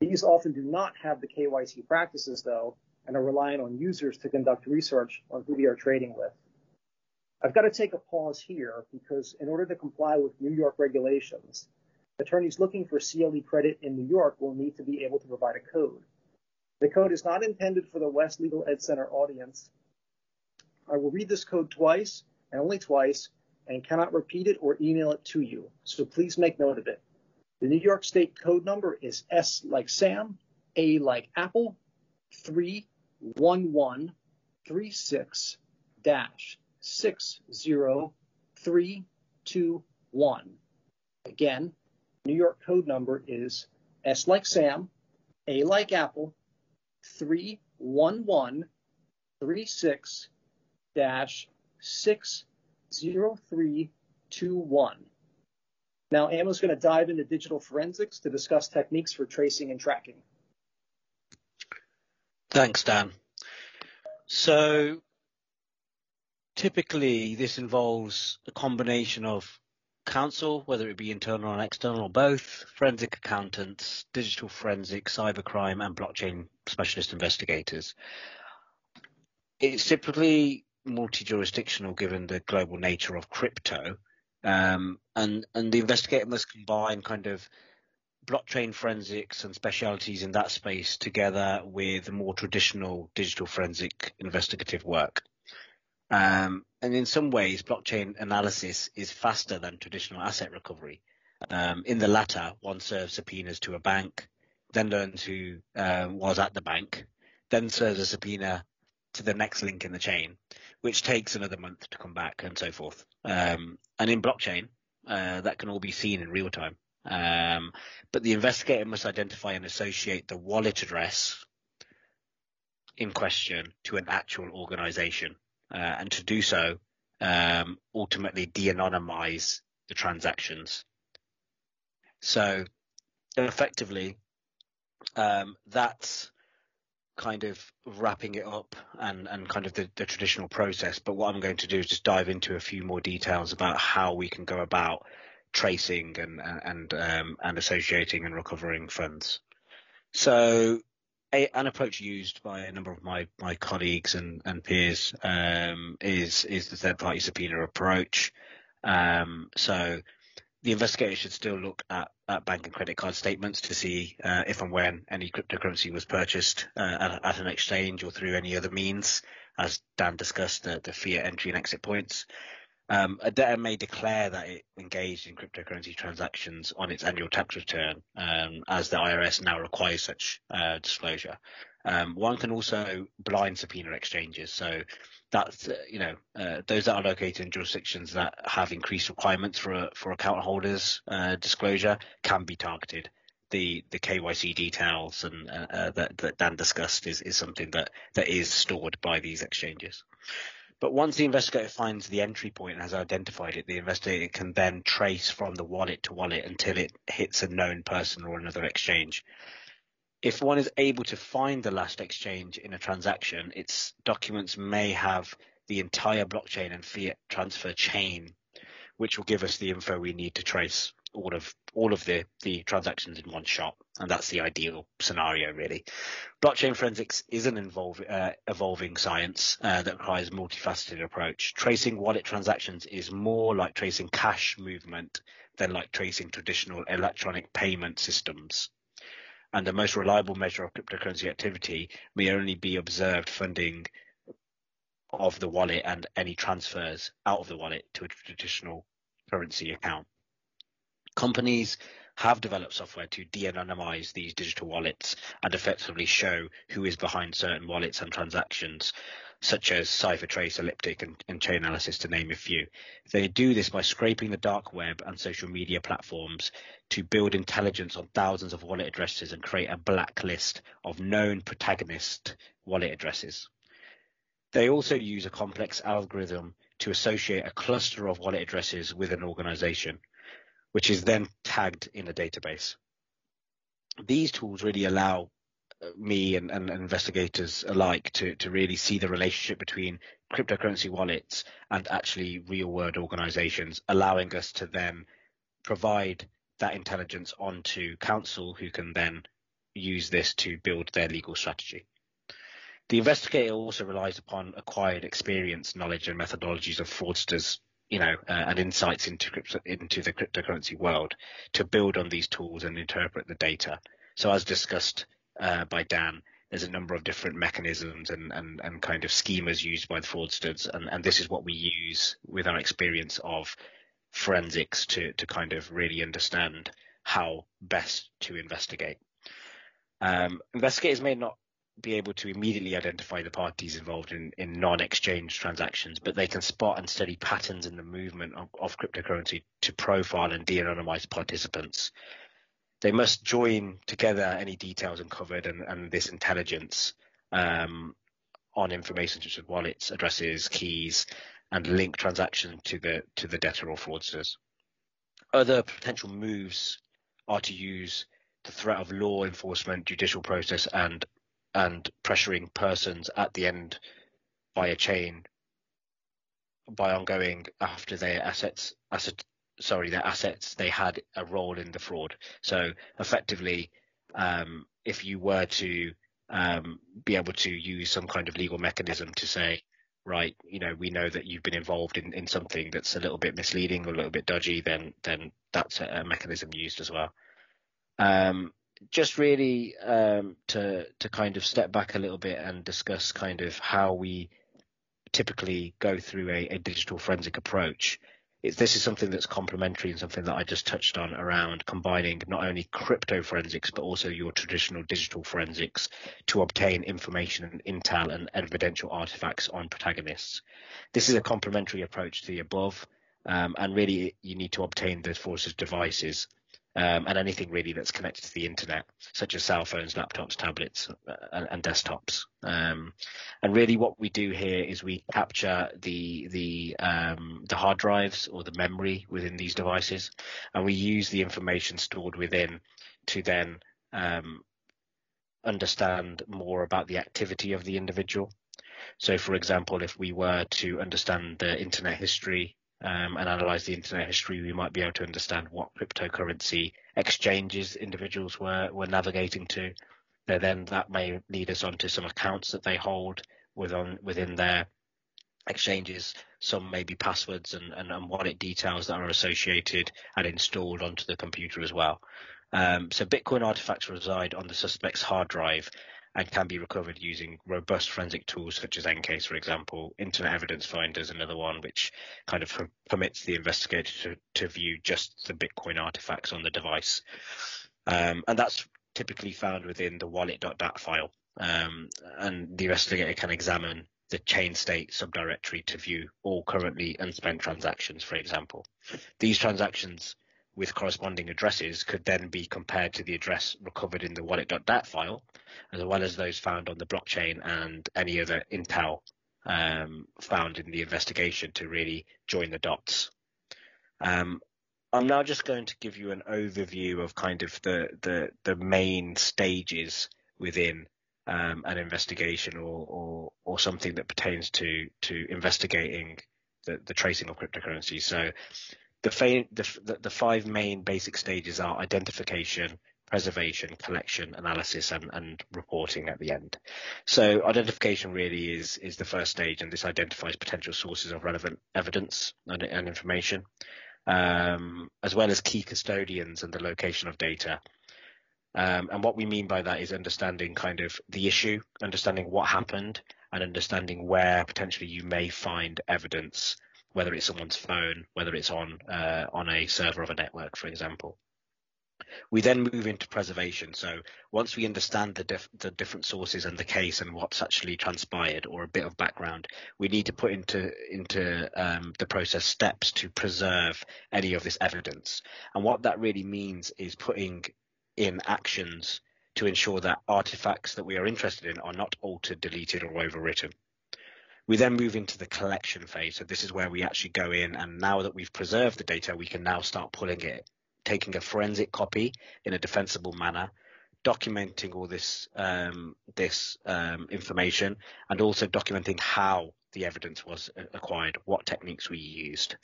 These often do not have the KYC practices, though, and are reliant on users to conduct research on who they are trading with. I've got to take a pause here because in order to comply with New York regulations, attorneys looking for CLE credit in New York will need to be able to provide a code. The code is not intended for the West Legal Ed Center audience. I will read this code twice and only twice and cannot repeat it or email it to you, so please make note of it. The New York State code number is S like Sam, A like Apple, 31136-60321. Again, New York code number is S like Sam, A like Apple, 31136-60321. Now, Amma's going to dive into digital forensics to discuss techniques for tracing and tracking. Thanks, Dan. So typically, this involves a combination of counsel, whether it be internal and external or both, forensic accountants, digital forensics, cybercrime, and blockchain specialist investigators. It's typically multi-jurisdictional given the global nature of crypto, and the investigator must combine kind of blockchain forensics and specialities in that space together with more traditional digital forensic investigative work. And in some ways, blockchain analysis is faster than traditional asset recovery. In the latter, one serves subpoenas to a bank, then learns who was at the bank, then serves a subpoena to the next link in the chain, which takes another month to come back and so forth. And in blockchain, that can all be seen in real time. But the investigator must identify and associate the wallet address in question to an actual organization. And to do so, ultimately de-anonymize the transactions. So effectively, that's kind of wrapping it up and kind of the traditional process. But what I'm going to do is just dive into a few more details about how we can go about tracing and associating and recovering funds. So an approach used by a number of my colleagues and peers is the third-party subpoena approach. So the investigator should still look at bank and credit card statements to see if and when any cryptocurrency was purchased at an exchange or through any other means, as Dan discussed, the fiat entry and exit points. A debtor may declare that it engaged in cryptocurrency transactions on its annual tax return, as the IRS now requires such disclosure. One can also blind subpoena exchanges, so that's those that are located in jurisdictions that have increased requirements for account holders disclosure can be targeted. The KYC details and that Dan discussed is something that is stored by these exchanges. But once the investigator finds the entry point and has identified it, the investigator can then trace from the wallet to wallet until it hits a known person or another exchange. If one is able to find the last exchange in a transaction, its documents may have the entire blockchain and fiat transfer chain, which will give us the info we need to trace all of the transactions in one shot, and that's the ideal scenario, really. Blockchain forensics is an evolving science that requires a multifaceted approach. Tracing wallet transactions is more like tracing cash movement than like tracing traditional electronic payment systems. And the most reliable measure of cryptocurrency activity may only be observed funding of the wallet and any transfers out of the wallet to a traditional currency account. Companies have developed software to de-anonymize these digital wallets and effectively show who is behind certain wallets and transactions, such as CipherTrace, Elliptic, and Chainalysis, to name a few. They do this by scraping the dark web and social media platforms to build intelligence on thousands of wallet addresses and create a blacklist of known protagonist wallet addresses. They also use a complex algorithm to associate a cluster of wallet addresses with an organization, which is then tagged in a database. These tools really allow me and investigators alike to really see the relationship between cryptocurrency wallets and actually real world organizations, allowing us to then provide that intelligence onto counsel who can then use this to build their legal strategy. The investigator also relies upon acquired experience, knowledge, and methodologies of fraudsters, and insights into the cryptocurrency world to build on these tools and interpret the data. So as discussed by Dan, there's a number of different mechanisms and kind of schemas used by the fraudsters, and this is what we use with our experience of forensics to kind of really understand how best to investigate. Investigators may not be able to immediately identify the parties involved in non-exchange transactions, but they can spot and study patterns in the movement of cryptocurrency to profile and de-anonymize participants. They must join together any details uncovered and this intelligence on information such as wallets, addresses, keys, and link transactions to the debtor or fraudsters. Other potential moves are to use the threat of law enforcement, judicial process, and pressuring persons at the end by a chain by ongoing after their assets they had a role in the fraud. So effectively, if you were to be able to use some kind of legal mechanism to say, right, we know that you've been involved in something that's a little bit misleading or a little bit dodgy, then that's a mechanism used as well. Just really to kind of step back a little bit and discuss kind of how we typically go through a digital forensic approach. This is something that's complementary and something that I just touched on around combining not only crypto forensics, but also your traditional digital forensics to obtain information and intel and evidential artifacts on protagonists. This is a complementary approach to the above, and really you need to obtain the forces devices. And anything really that's connected to the internet, such as cell phones, laptops, tablets, and desktops. And really, what we do here is we capture the hard drives or the memory within these devices, and we use the information stored within to then understand more about the activity of the individual. So, for example, if we were to understand the internet history and analyze the internet history, we might be able to understand what cryptocurrency exchanges individuals were navigating to. So then that may lead us onto some accounts that they hold within their exchanges. Some may be passwords and wallet details that are associated and installed onto the computer as well. So Bitcoin artifacts reside on the suspect's hard drive and can be recovered using robust forensic tools such as EnCase, for example. Internet Evidence Finder is another one which kind of permits the investigator to view just the Bitcoin artifacts on the device. And that's typically found within the wallet.dat file. And the investigator can examine the chain state subdirectory to view all currently unspent transactions, for example. These transactions with corresponding addresses could then be compared to the address recovered in the wallet.dat file, as well as those found on the blockchain and any other intel found in the investigation to really join the dots. I'm now just going to give you an overview of kind of the main stages within an investigation or something that pertains to investigating the tracing of cryptocurrency. So the five main basic stages are identification, preservation, collection, analysis, and reporting at the end. So identification really is the first stage, and this identifies potential sources of relevant evidence and information, as well as key custodians and the location of data. And what we mean by that is understanding kind of the issue, understanding what happened, and understanding where potentially you may find evidence, whether it's someone's phone, whether it's on a server of a network, for example. We then move into preservation. So once we understand the different sources and the case and what's actually transpired or a bit of background, we need to put into the process steps to preserve any of this evidence. And what that really means is putting in actions to ensure that artifacts that we are interested in are not altered, deleted, or overwritten. We then move into the collection phase. So this is where we actually go in, and now that we've preserved the data, we can now start pulling it, taking a forensic copy in a defensible manner, documenting all this information, and also documenting how the evidence was acquired, what techniques we used.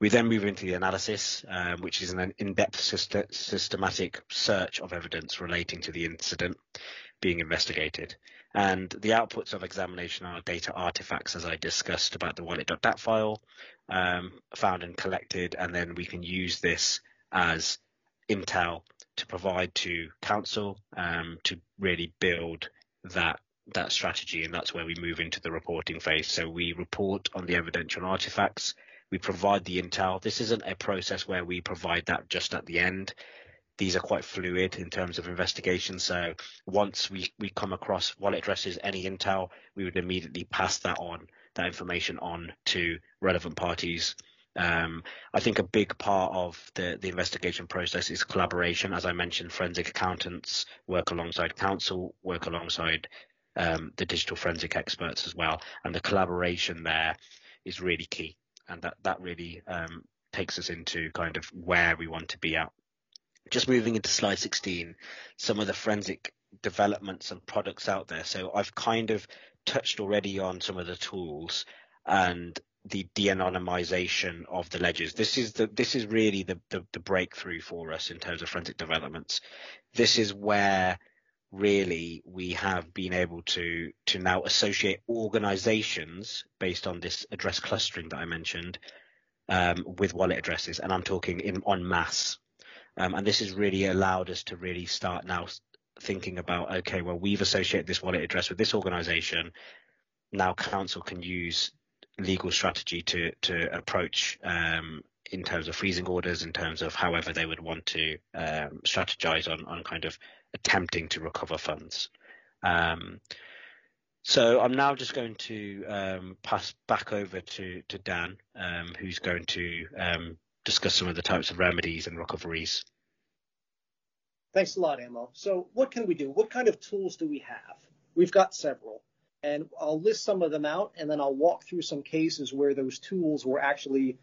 We then move into the analysis, which is an in-depth systematic search of evidence relating to the incident being investigated. And the outputs of examination are data artifacts, as I discussed about the wallet.dat file, found and collected, and then we can use this as intel to provide to counsel to really build that strategy. And that's where we move into the reporting phase. So we report on the evidential artifacts. We provide the intel. This isn't a process where we provide that just at the end. These are quite fluid in terms of investigation. So once we come across wallet addresses, any intel, we would immediately pass that information on to relevant parties. I think a big part of the investigation process is collaboration. As I mentioned, forensic accountants work alongside counsel, work alongside the digital forensic experts as well. And the collaboration there is really key. And that really takes us into kind of where we want to be at. Just moving into slide 16, some of the forensic developments and products out there. So I've kind of touched already on some of the tools and the de-anonymization of the ledgers. This is really the breakthrough for us in terms of forensic developments. This is where really we have been able to now associate organizations based on this address clustering that I mentioned with wallet addresses, and I'm talking en masse. And this has really allowed us to really start now thinking about, okay, well, we've associated this wallet address with this organization. Now counsel can use legal strategy to approach in terms of freezing orders, in terms of however they would want to strategize on kind of attempting to recover funds. So I'm now just going to pass back over to Dan, who's going to discuss some of the types of remedies and recoveries. Thanks a lot, Ammo. So what can we do? What kind of tools do we have? We've got several, and I'll list some of them out, and then I'll walk through some cases where those tools were actually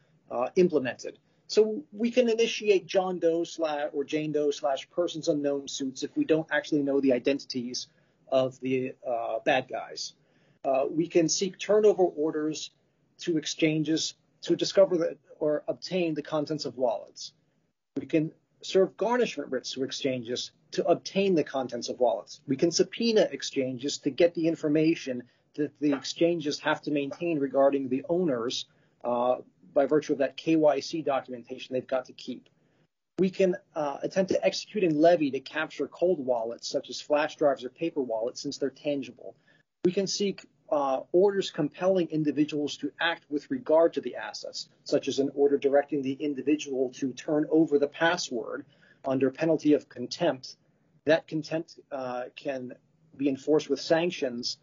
implemented. So we can initiate John Doe or Jane Doe / persons unknown suits if we don't actually know the identities of the bad guys. We can seek turnover orders to exchanges to discover or obtain the contents of wallets. We can serve garnishment writs to exchanges to obtain the contents of wallets. We can subpoena exchanges to get the information that the exchanges have to maintain regarding the owners by virtue of that KYC documentation they've got to keep. We can attempt to execute and levy to capture cold wallets such as flash drives or paper wallets since they're tangible. We can seek orders compelling individuals to act with regard to the assets, such as an order directing the individual to turn over the password under penalty of contempt. That contempt can be enforced with sanctions,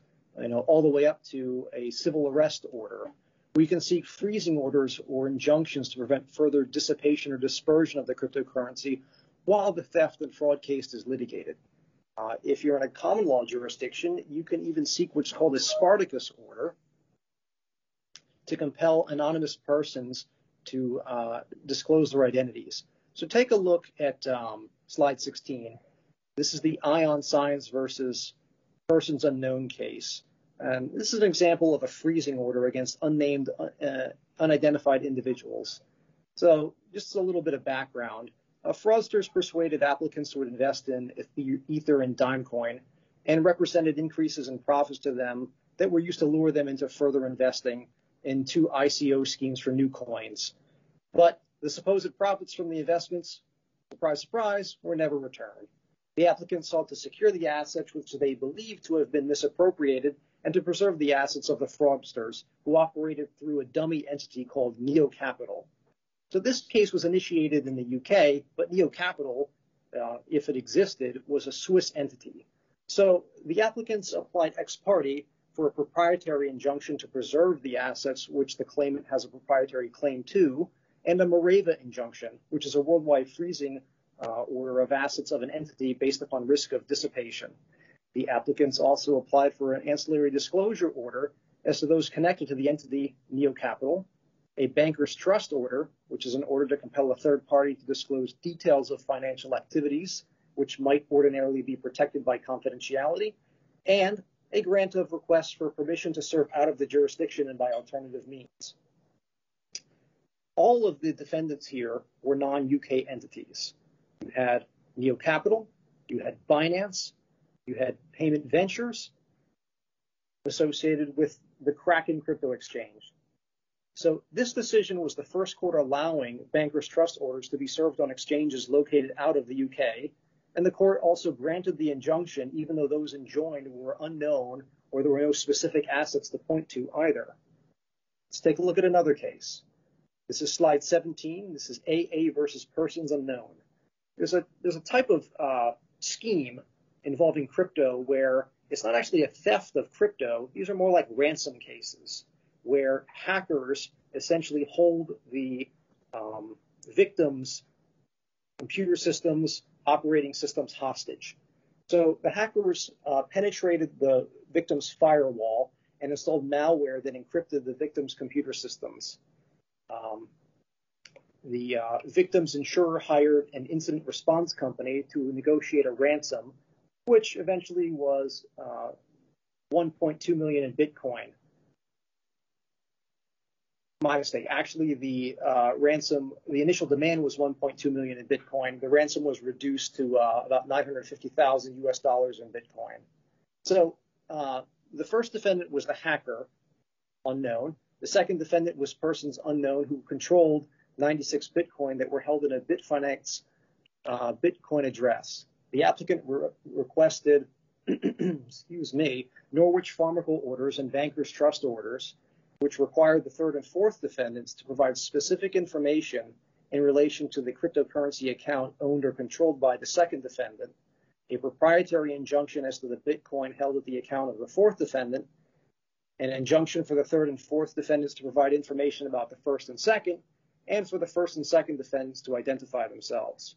all the way up to a civil arrest order. We can seek freezing orders or injunctions to prevent further dissipation or dispersion of the cryptocurrency while the theft and fraud case is litigated. If you're in a common law jurisdiction, you can even seek what's called a Spartacus order to compel anonymous persons to disclose their identities. So take a look at slide 16. This is the Ion Science versus Persons Unknown case. And this is an example of a freezing order against unnamed, unidentified individuals. So just a little bit of background. Fraudsters persuaded applicants to invest in Ether and Dimecoin and represented increases in profits to them that were used to lure them into further investing in two ICO schemes for new coins. But the supposed profits from the investments, surprise, surprise, were never returned. The applicants sought to secure the assets which they believed to have been misappropriated and to preserve the assets of the fraudsters who operated through a dummy entity called Neo Capital. So this case was initiated in the UK, but Neo Capital, if it existed, was a Swiss entity. So the applicants applied ex parte for a proprietary injunction to preserve the assets which the claimant has a proprietary claim to, and a Mareva injunction, which is a worldwide freezing order of assets of an entity based upon risk of dissipation. The applicants also applied for an ancillary disclosure order as to those connected to the entity Neo Capital, a banker's trust order, which is an order to compel a third party to disclose details of financial activities, which might ordinarily be protected by confidentiality, and a grant of requests for permission to serve out of the jurisdiction and by alternative means. All of the defendants here were non-UK entities. You had Neo Capital, you had Binance, you had Payment Ventures associated with the Kraken crypto exchange. So this decision was the first court allowing bankers' trust orders to be served on exchanges located out of the UK, and the court also granted the injunction even though those enjoined were unknown or there were no specific assets to point to either. Let's take a look at another case. This is slide 17. This is AA versus Persons Unknown. There's a type of scheme involving crypto where it's not actually a theft of crypto. These are more like ransom cases, where hackers essentially hold the victims' computer systems, operating systems hostage. So the hackers penetrated the victim's firewall and installed malware that encrypted the victim's computer systems. The victim's insurer hired an incident response company to negotiate a ransom, which eventually was 1.2 million in Bitcoin. My mistake. Actually, the initial demand was 1.2 million in Bitcoin. The ransom was reduced to about $950,000 in Bitcoin. So the first defendant was the hacker, unknown. The second defendant was persons unknown who controlled 96 Bitcoin that were held in a Bitfinex Bitcoin address. The applicant requested, excuse me, Norwich Pharmacal orders and bankers' trust orders, which required the third and fourth defendants to provide specific information in relation to the cryptocurrency account owned or controlled by the second defendant, a proprietary injunction as to the Bitcoin held at the account of the fourth defendant, an injunction for the third and fourth defendants to provide information about the first and second, and for the first and second defendants to identify themselves.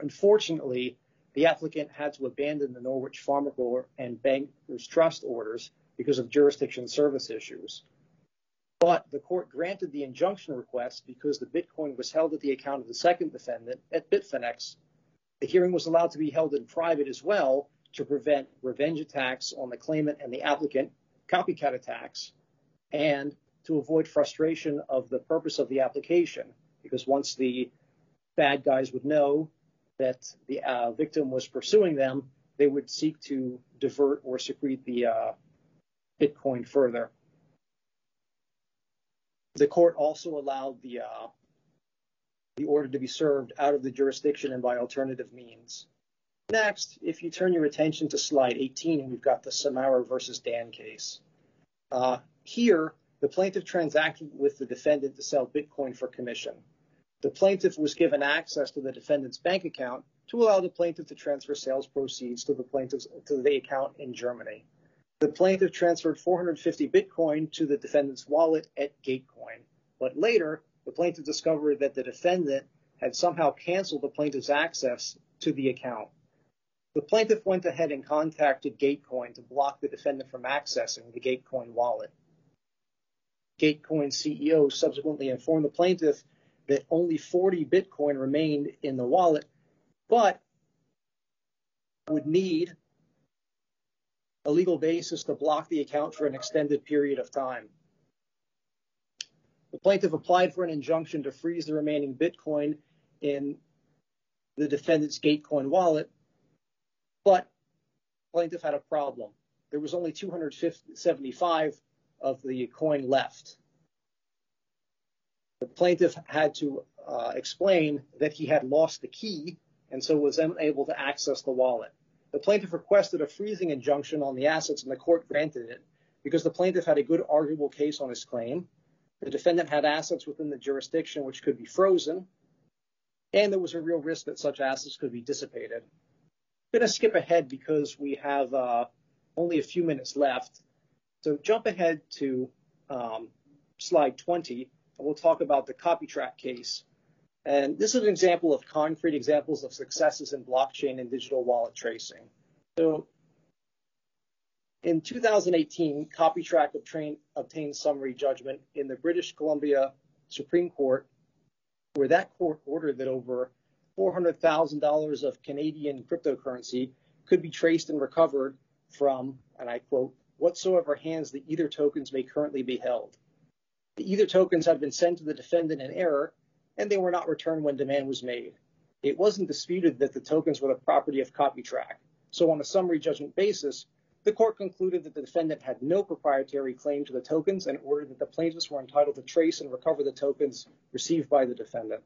Unfortunately, the applicant had to abandon the Norwich Pharmacal and Bankers Trust orders because of jurisdiction service issues. But the court granted the injunction request because the Bitcoin was held at the account of the second defendant at Bitfinex. The hearing was allowed to be held in private as well to prevent revenge attacks on the claimant and the applicant, copycat attacks, and to avoid frustration of the purpose of the application, because once the bad guys would know that the victim was pursuing them, they would seek to divert or secrete the Bitcoin further. The court also allowed the order to be served out of the jurisdiction and by alternative means. Next, if you turn your attention to slide 18, we've got the Samara versus Dan case. Here, the plaintiff transacted with the defendant to sell Bitcoin for commission. The plaintiff was given access to the defendant's bank account to allow the plaintiff to transfer sales proceeds to the plaintiff's to the account in Germany. The plaintiff transferred 450 Bitcoin to the defendant's wallet at Gatecoin, but later the plaintiff discovered that the defendant had somehow canceled the plaintiff's access to the account. The plaintiff went ahead and contacted Gatecoin to block the defendant from accessing the Gatecoin wallet. Gatecoin CEO subsequently informed the plaintiff that only 40 Bitcoin remained in the wallet, but would need a legal basis to block the account for an extended period of time. The plaintiff applied for an injunction to freeze the remaining Bitcoin in the defendant's Gatecoin wallet, but the plaintiff had a problem. There was only 275 of the coin left. The plaintiff had to explain that he had lost the key and so was unable to access the wallet. The plaintiff requested a freezing injunction on the assets, and the court granted it because the plaintiff had a good arguable case on his claim. The defendant had assets within the jurisdiction which could be frozen, and there was a real risk that such assets could be dissipated. I'm going to skip ahead because we have only a few minutes left. So jump ahead to slide 20, and we'll talk about the CopyTrack case. And this is an example of concrete examples of successes in blockchain and digital wallet tracing. So in 2018, CopyTrack obtained summary judgment in the British Columbia Supreme Court, where that court ordered that over $400,000 of Canadian cryptocurrency could be traced and recovered from, and I quote, whatsoever hands the Ether tokens may currently be held. The Ether tokens had been sent to the defendant in error, and they were not returned when demand was made. It wasn't disputed that the tokens were the property of CopyTrack. So on a summary judgment basis, the court concluded that the defendant had no proprietary claim to the tokens and ordered that the plaintiffs were entitled to trace and recover the tokens received by the defendant.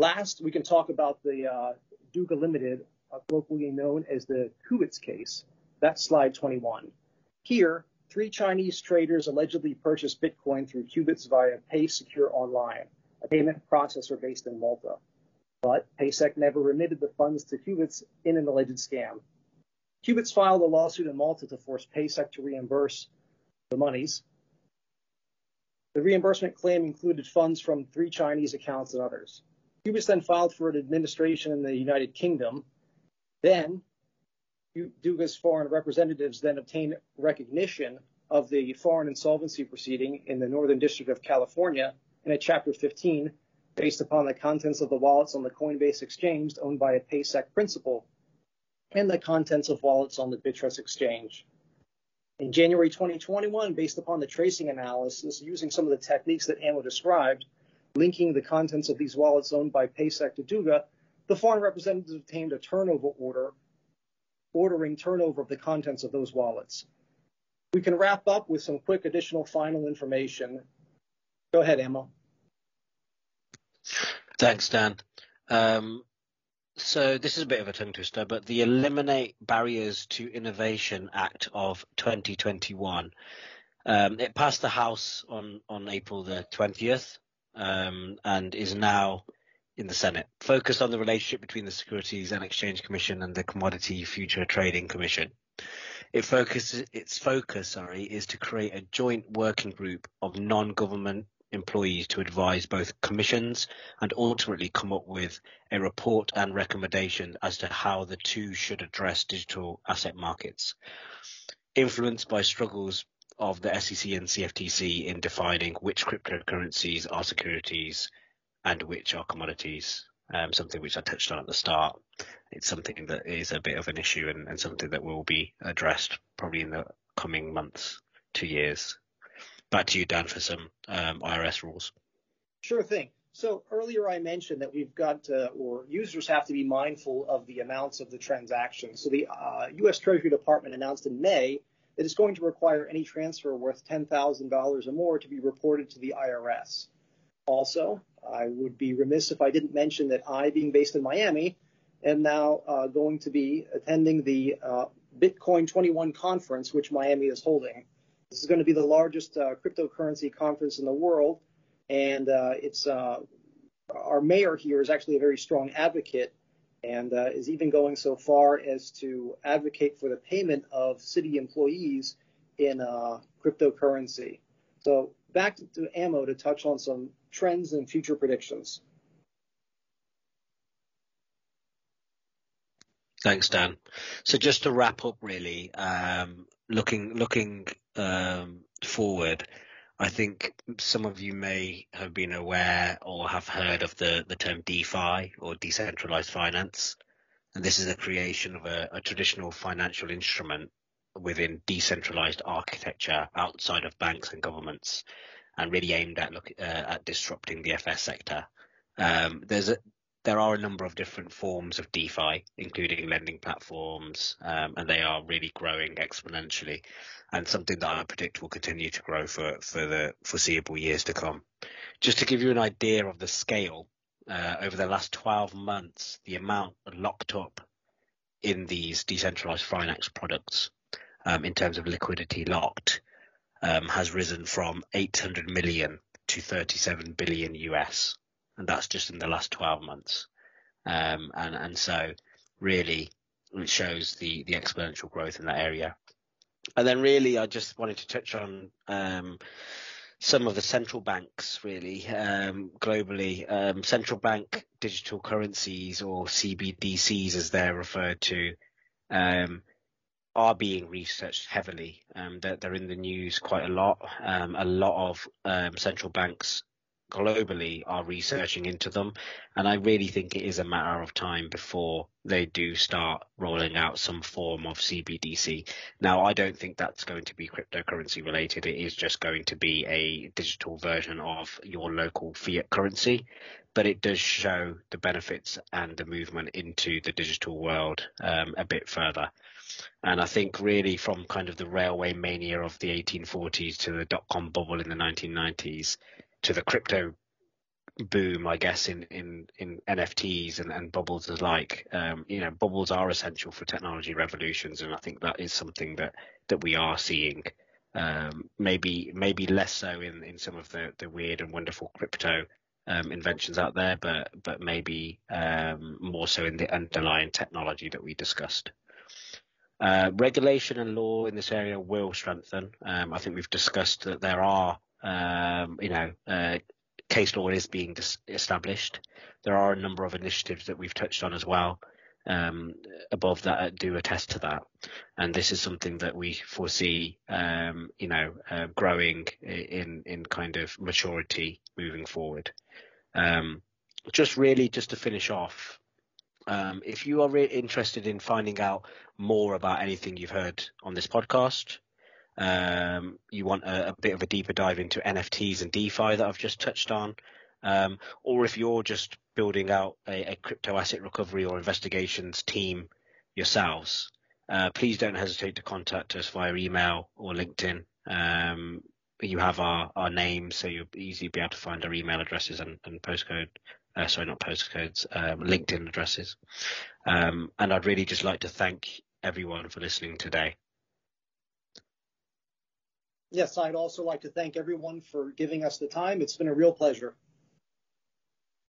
Last, we can talk about the Duga Limited, locally known as the Cubits case. That's slide 21. Here, 3 Chinese traders allegedly purchased Bitcoin through Cubits via PaySecure Online, a payment processor based in Malta. But PaySec never remitted the funds to Cubits in an alleged scam. Cubits filed a lawsuit in Malta to force PaySec to reimburse the monies. The reimbursement claim included funds from 3 Chinese accounts and others. Cubits then filed for an administration in the United Kingdom. Then, Duga's foreign representatives then obtained recognition of the foreign insolvency proceeding in the Northern District of California in a Chapter 15, based upon the contents of the wallets on the Coinbase exchange owned by a PaySec principal and the contents of wallets on the Bitress exchange. In January 2021, based upon the tracing analysis, using some of the techniques that Ammo described, linking the contents of these wallets owned by PaySec to Duga, the foreign representatives obtained a turnover order, ordering turnover of the contents of those wallets. We can wrap up with some quick additional final information. Go ahead, Emma. Thanks, Dan. So this is a bit of a tongue twister, but the Eliminate Barriers to Innovation Act of 2021, it passed the House on April the 20th and is now in the Senate, focused on the relationship between the Securities and Exchange Commission and the Commodity Futures Trading Commission. Its focus is to create a joint working group of non-government employees to advise both commissions and ultimately come up with a report and recommendation as to how the two should address digital asset markets, influenced by struggles of the SEC and CFTC in defining which cryptocurrencies are securities and which are commodities. Something which I touched on at the start. It's something that is a bit of an issue and something that will be addressed probably in the coming months, 2 years. back to you, Dan, for some IRS rules. Sure thing. So earlier I mentioned that we've got, or users have to be mindful of the amounts of the transactions. So the U.S. Treasury Department announced in May that it's going to require any transfer worth $10,000 or more to be reported to the IRS. Also, I would be remiss if I didn't mention that I, being based in Miami, am now going to be attending the Bitcoin 21 conference, which Miami is holding. This is going to be the largest cryptocurrency conference in the world. And it's our mayor here is actually a very strong advocate and is even going so far as to advocate for the payment of city employees in cryptocurrency. So back to Ammo to touch on some trends and future predictions. Thanks, Dan. So just to wrap up, really, looking forward, I think some of you may have been aware or have heard of the term DeFi, or decentralized finance. And this is the creation of a traditional financial instrument within decentralized architecture outside of banks and governments, and really aimed at disrupting the FS sector. There are a number of different forms of DeFi, including lending platforms, and they are really growing exponentially, and something that I predict will continue to grow for the foreseeable years to come. Just to give you an idea of the scale, over the last 12 months, the amount locked up in these decentralized finance products, in terms of liquidity locked, has risen from 800 million to 37 billion US. And that's just in the last 12 months. And so really it shows the exponential growth in that area. And then really, I just wanted to touch on some of the central banks, really, globally. Central bank digital currencies, or CBDCs as they're referred to, are being researched heavily. They're in the news quite a lot. A lot of central banks globally are researching into them, and I really think it is a matter of time before they do start rolling out some form of CBDC. Now, I don't think that's going to be cryptocurrency related. It is just going to be a digital version of your local fiat currency, but it does show the benefits and the movement into the digital world a bit further. And I think really from kind of the railway mania of the 1840s to the dot-com bubble in the 1990s, to the crypto boom, I guess, in NFTs and bubbles alike. Bubbles are essential for technology revolutions, and I think that is something that we are seeing. Maybe less so in some of the weird and wonderful crypto inventions out there, but maybe more so in the underlying technology that we discussed. Regulation and law in this area will strengthen. I think we've discussed that there are case law is being established. There are a number of initiatives that we've touched on as well above that do attest to that. And this is something that we foresee, growing in kind of maturity moving forward. Just to finish off, if you are really interested in finding out more about anything you've heard on this podcast, you want a bit of a deeper dive into NFTs and DeFi that I've just touched on, or if you're just building out a crypto asset recovery or investigations team yourselves, please don't hesitate to contact us via email or LinkedIn. You have our names, so you'll easily be able to find our email addresses and LinkedIn addresses. And I'd really just like to thank everyone for listening today. Yes, I'd also like to thank everyone for giving us the time. It's been a real pleasure.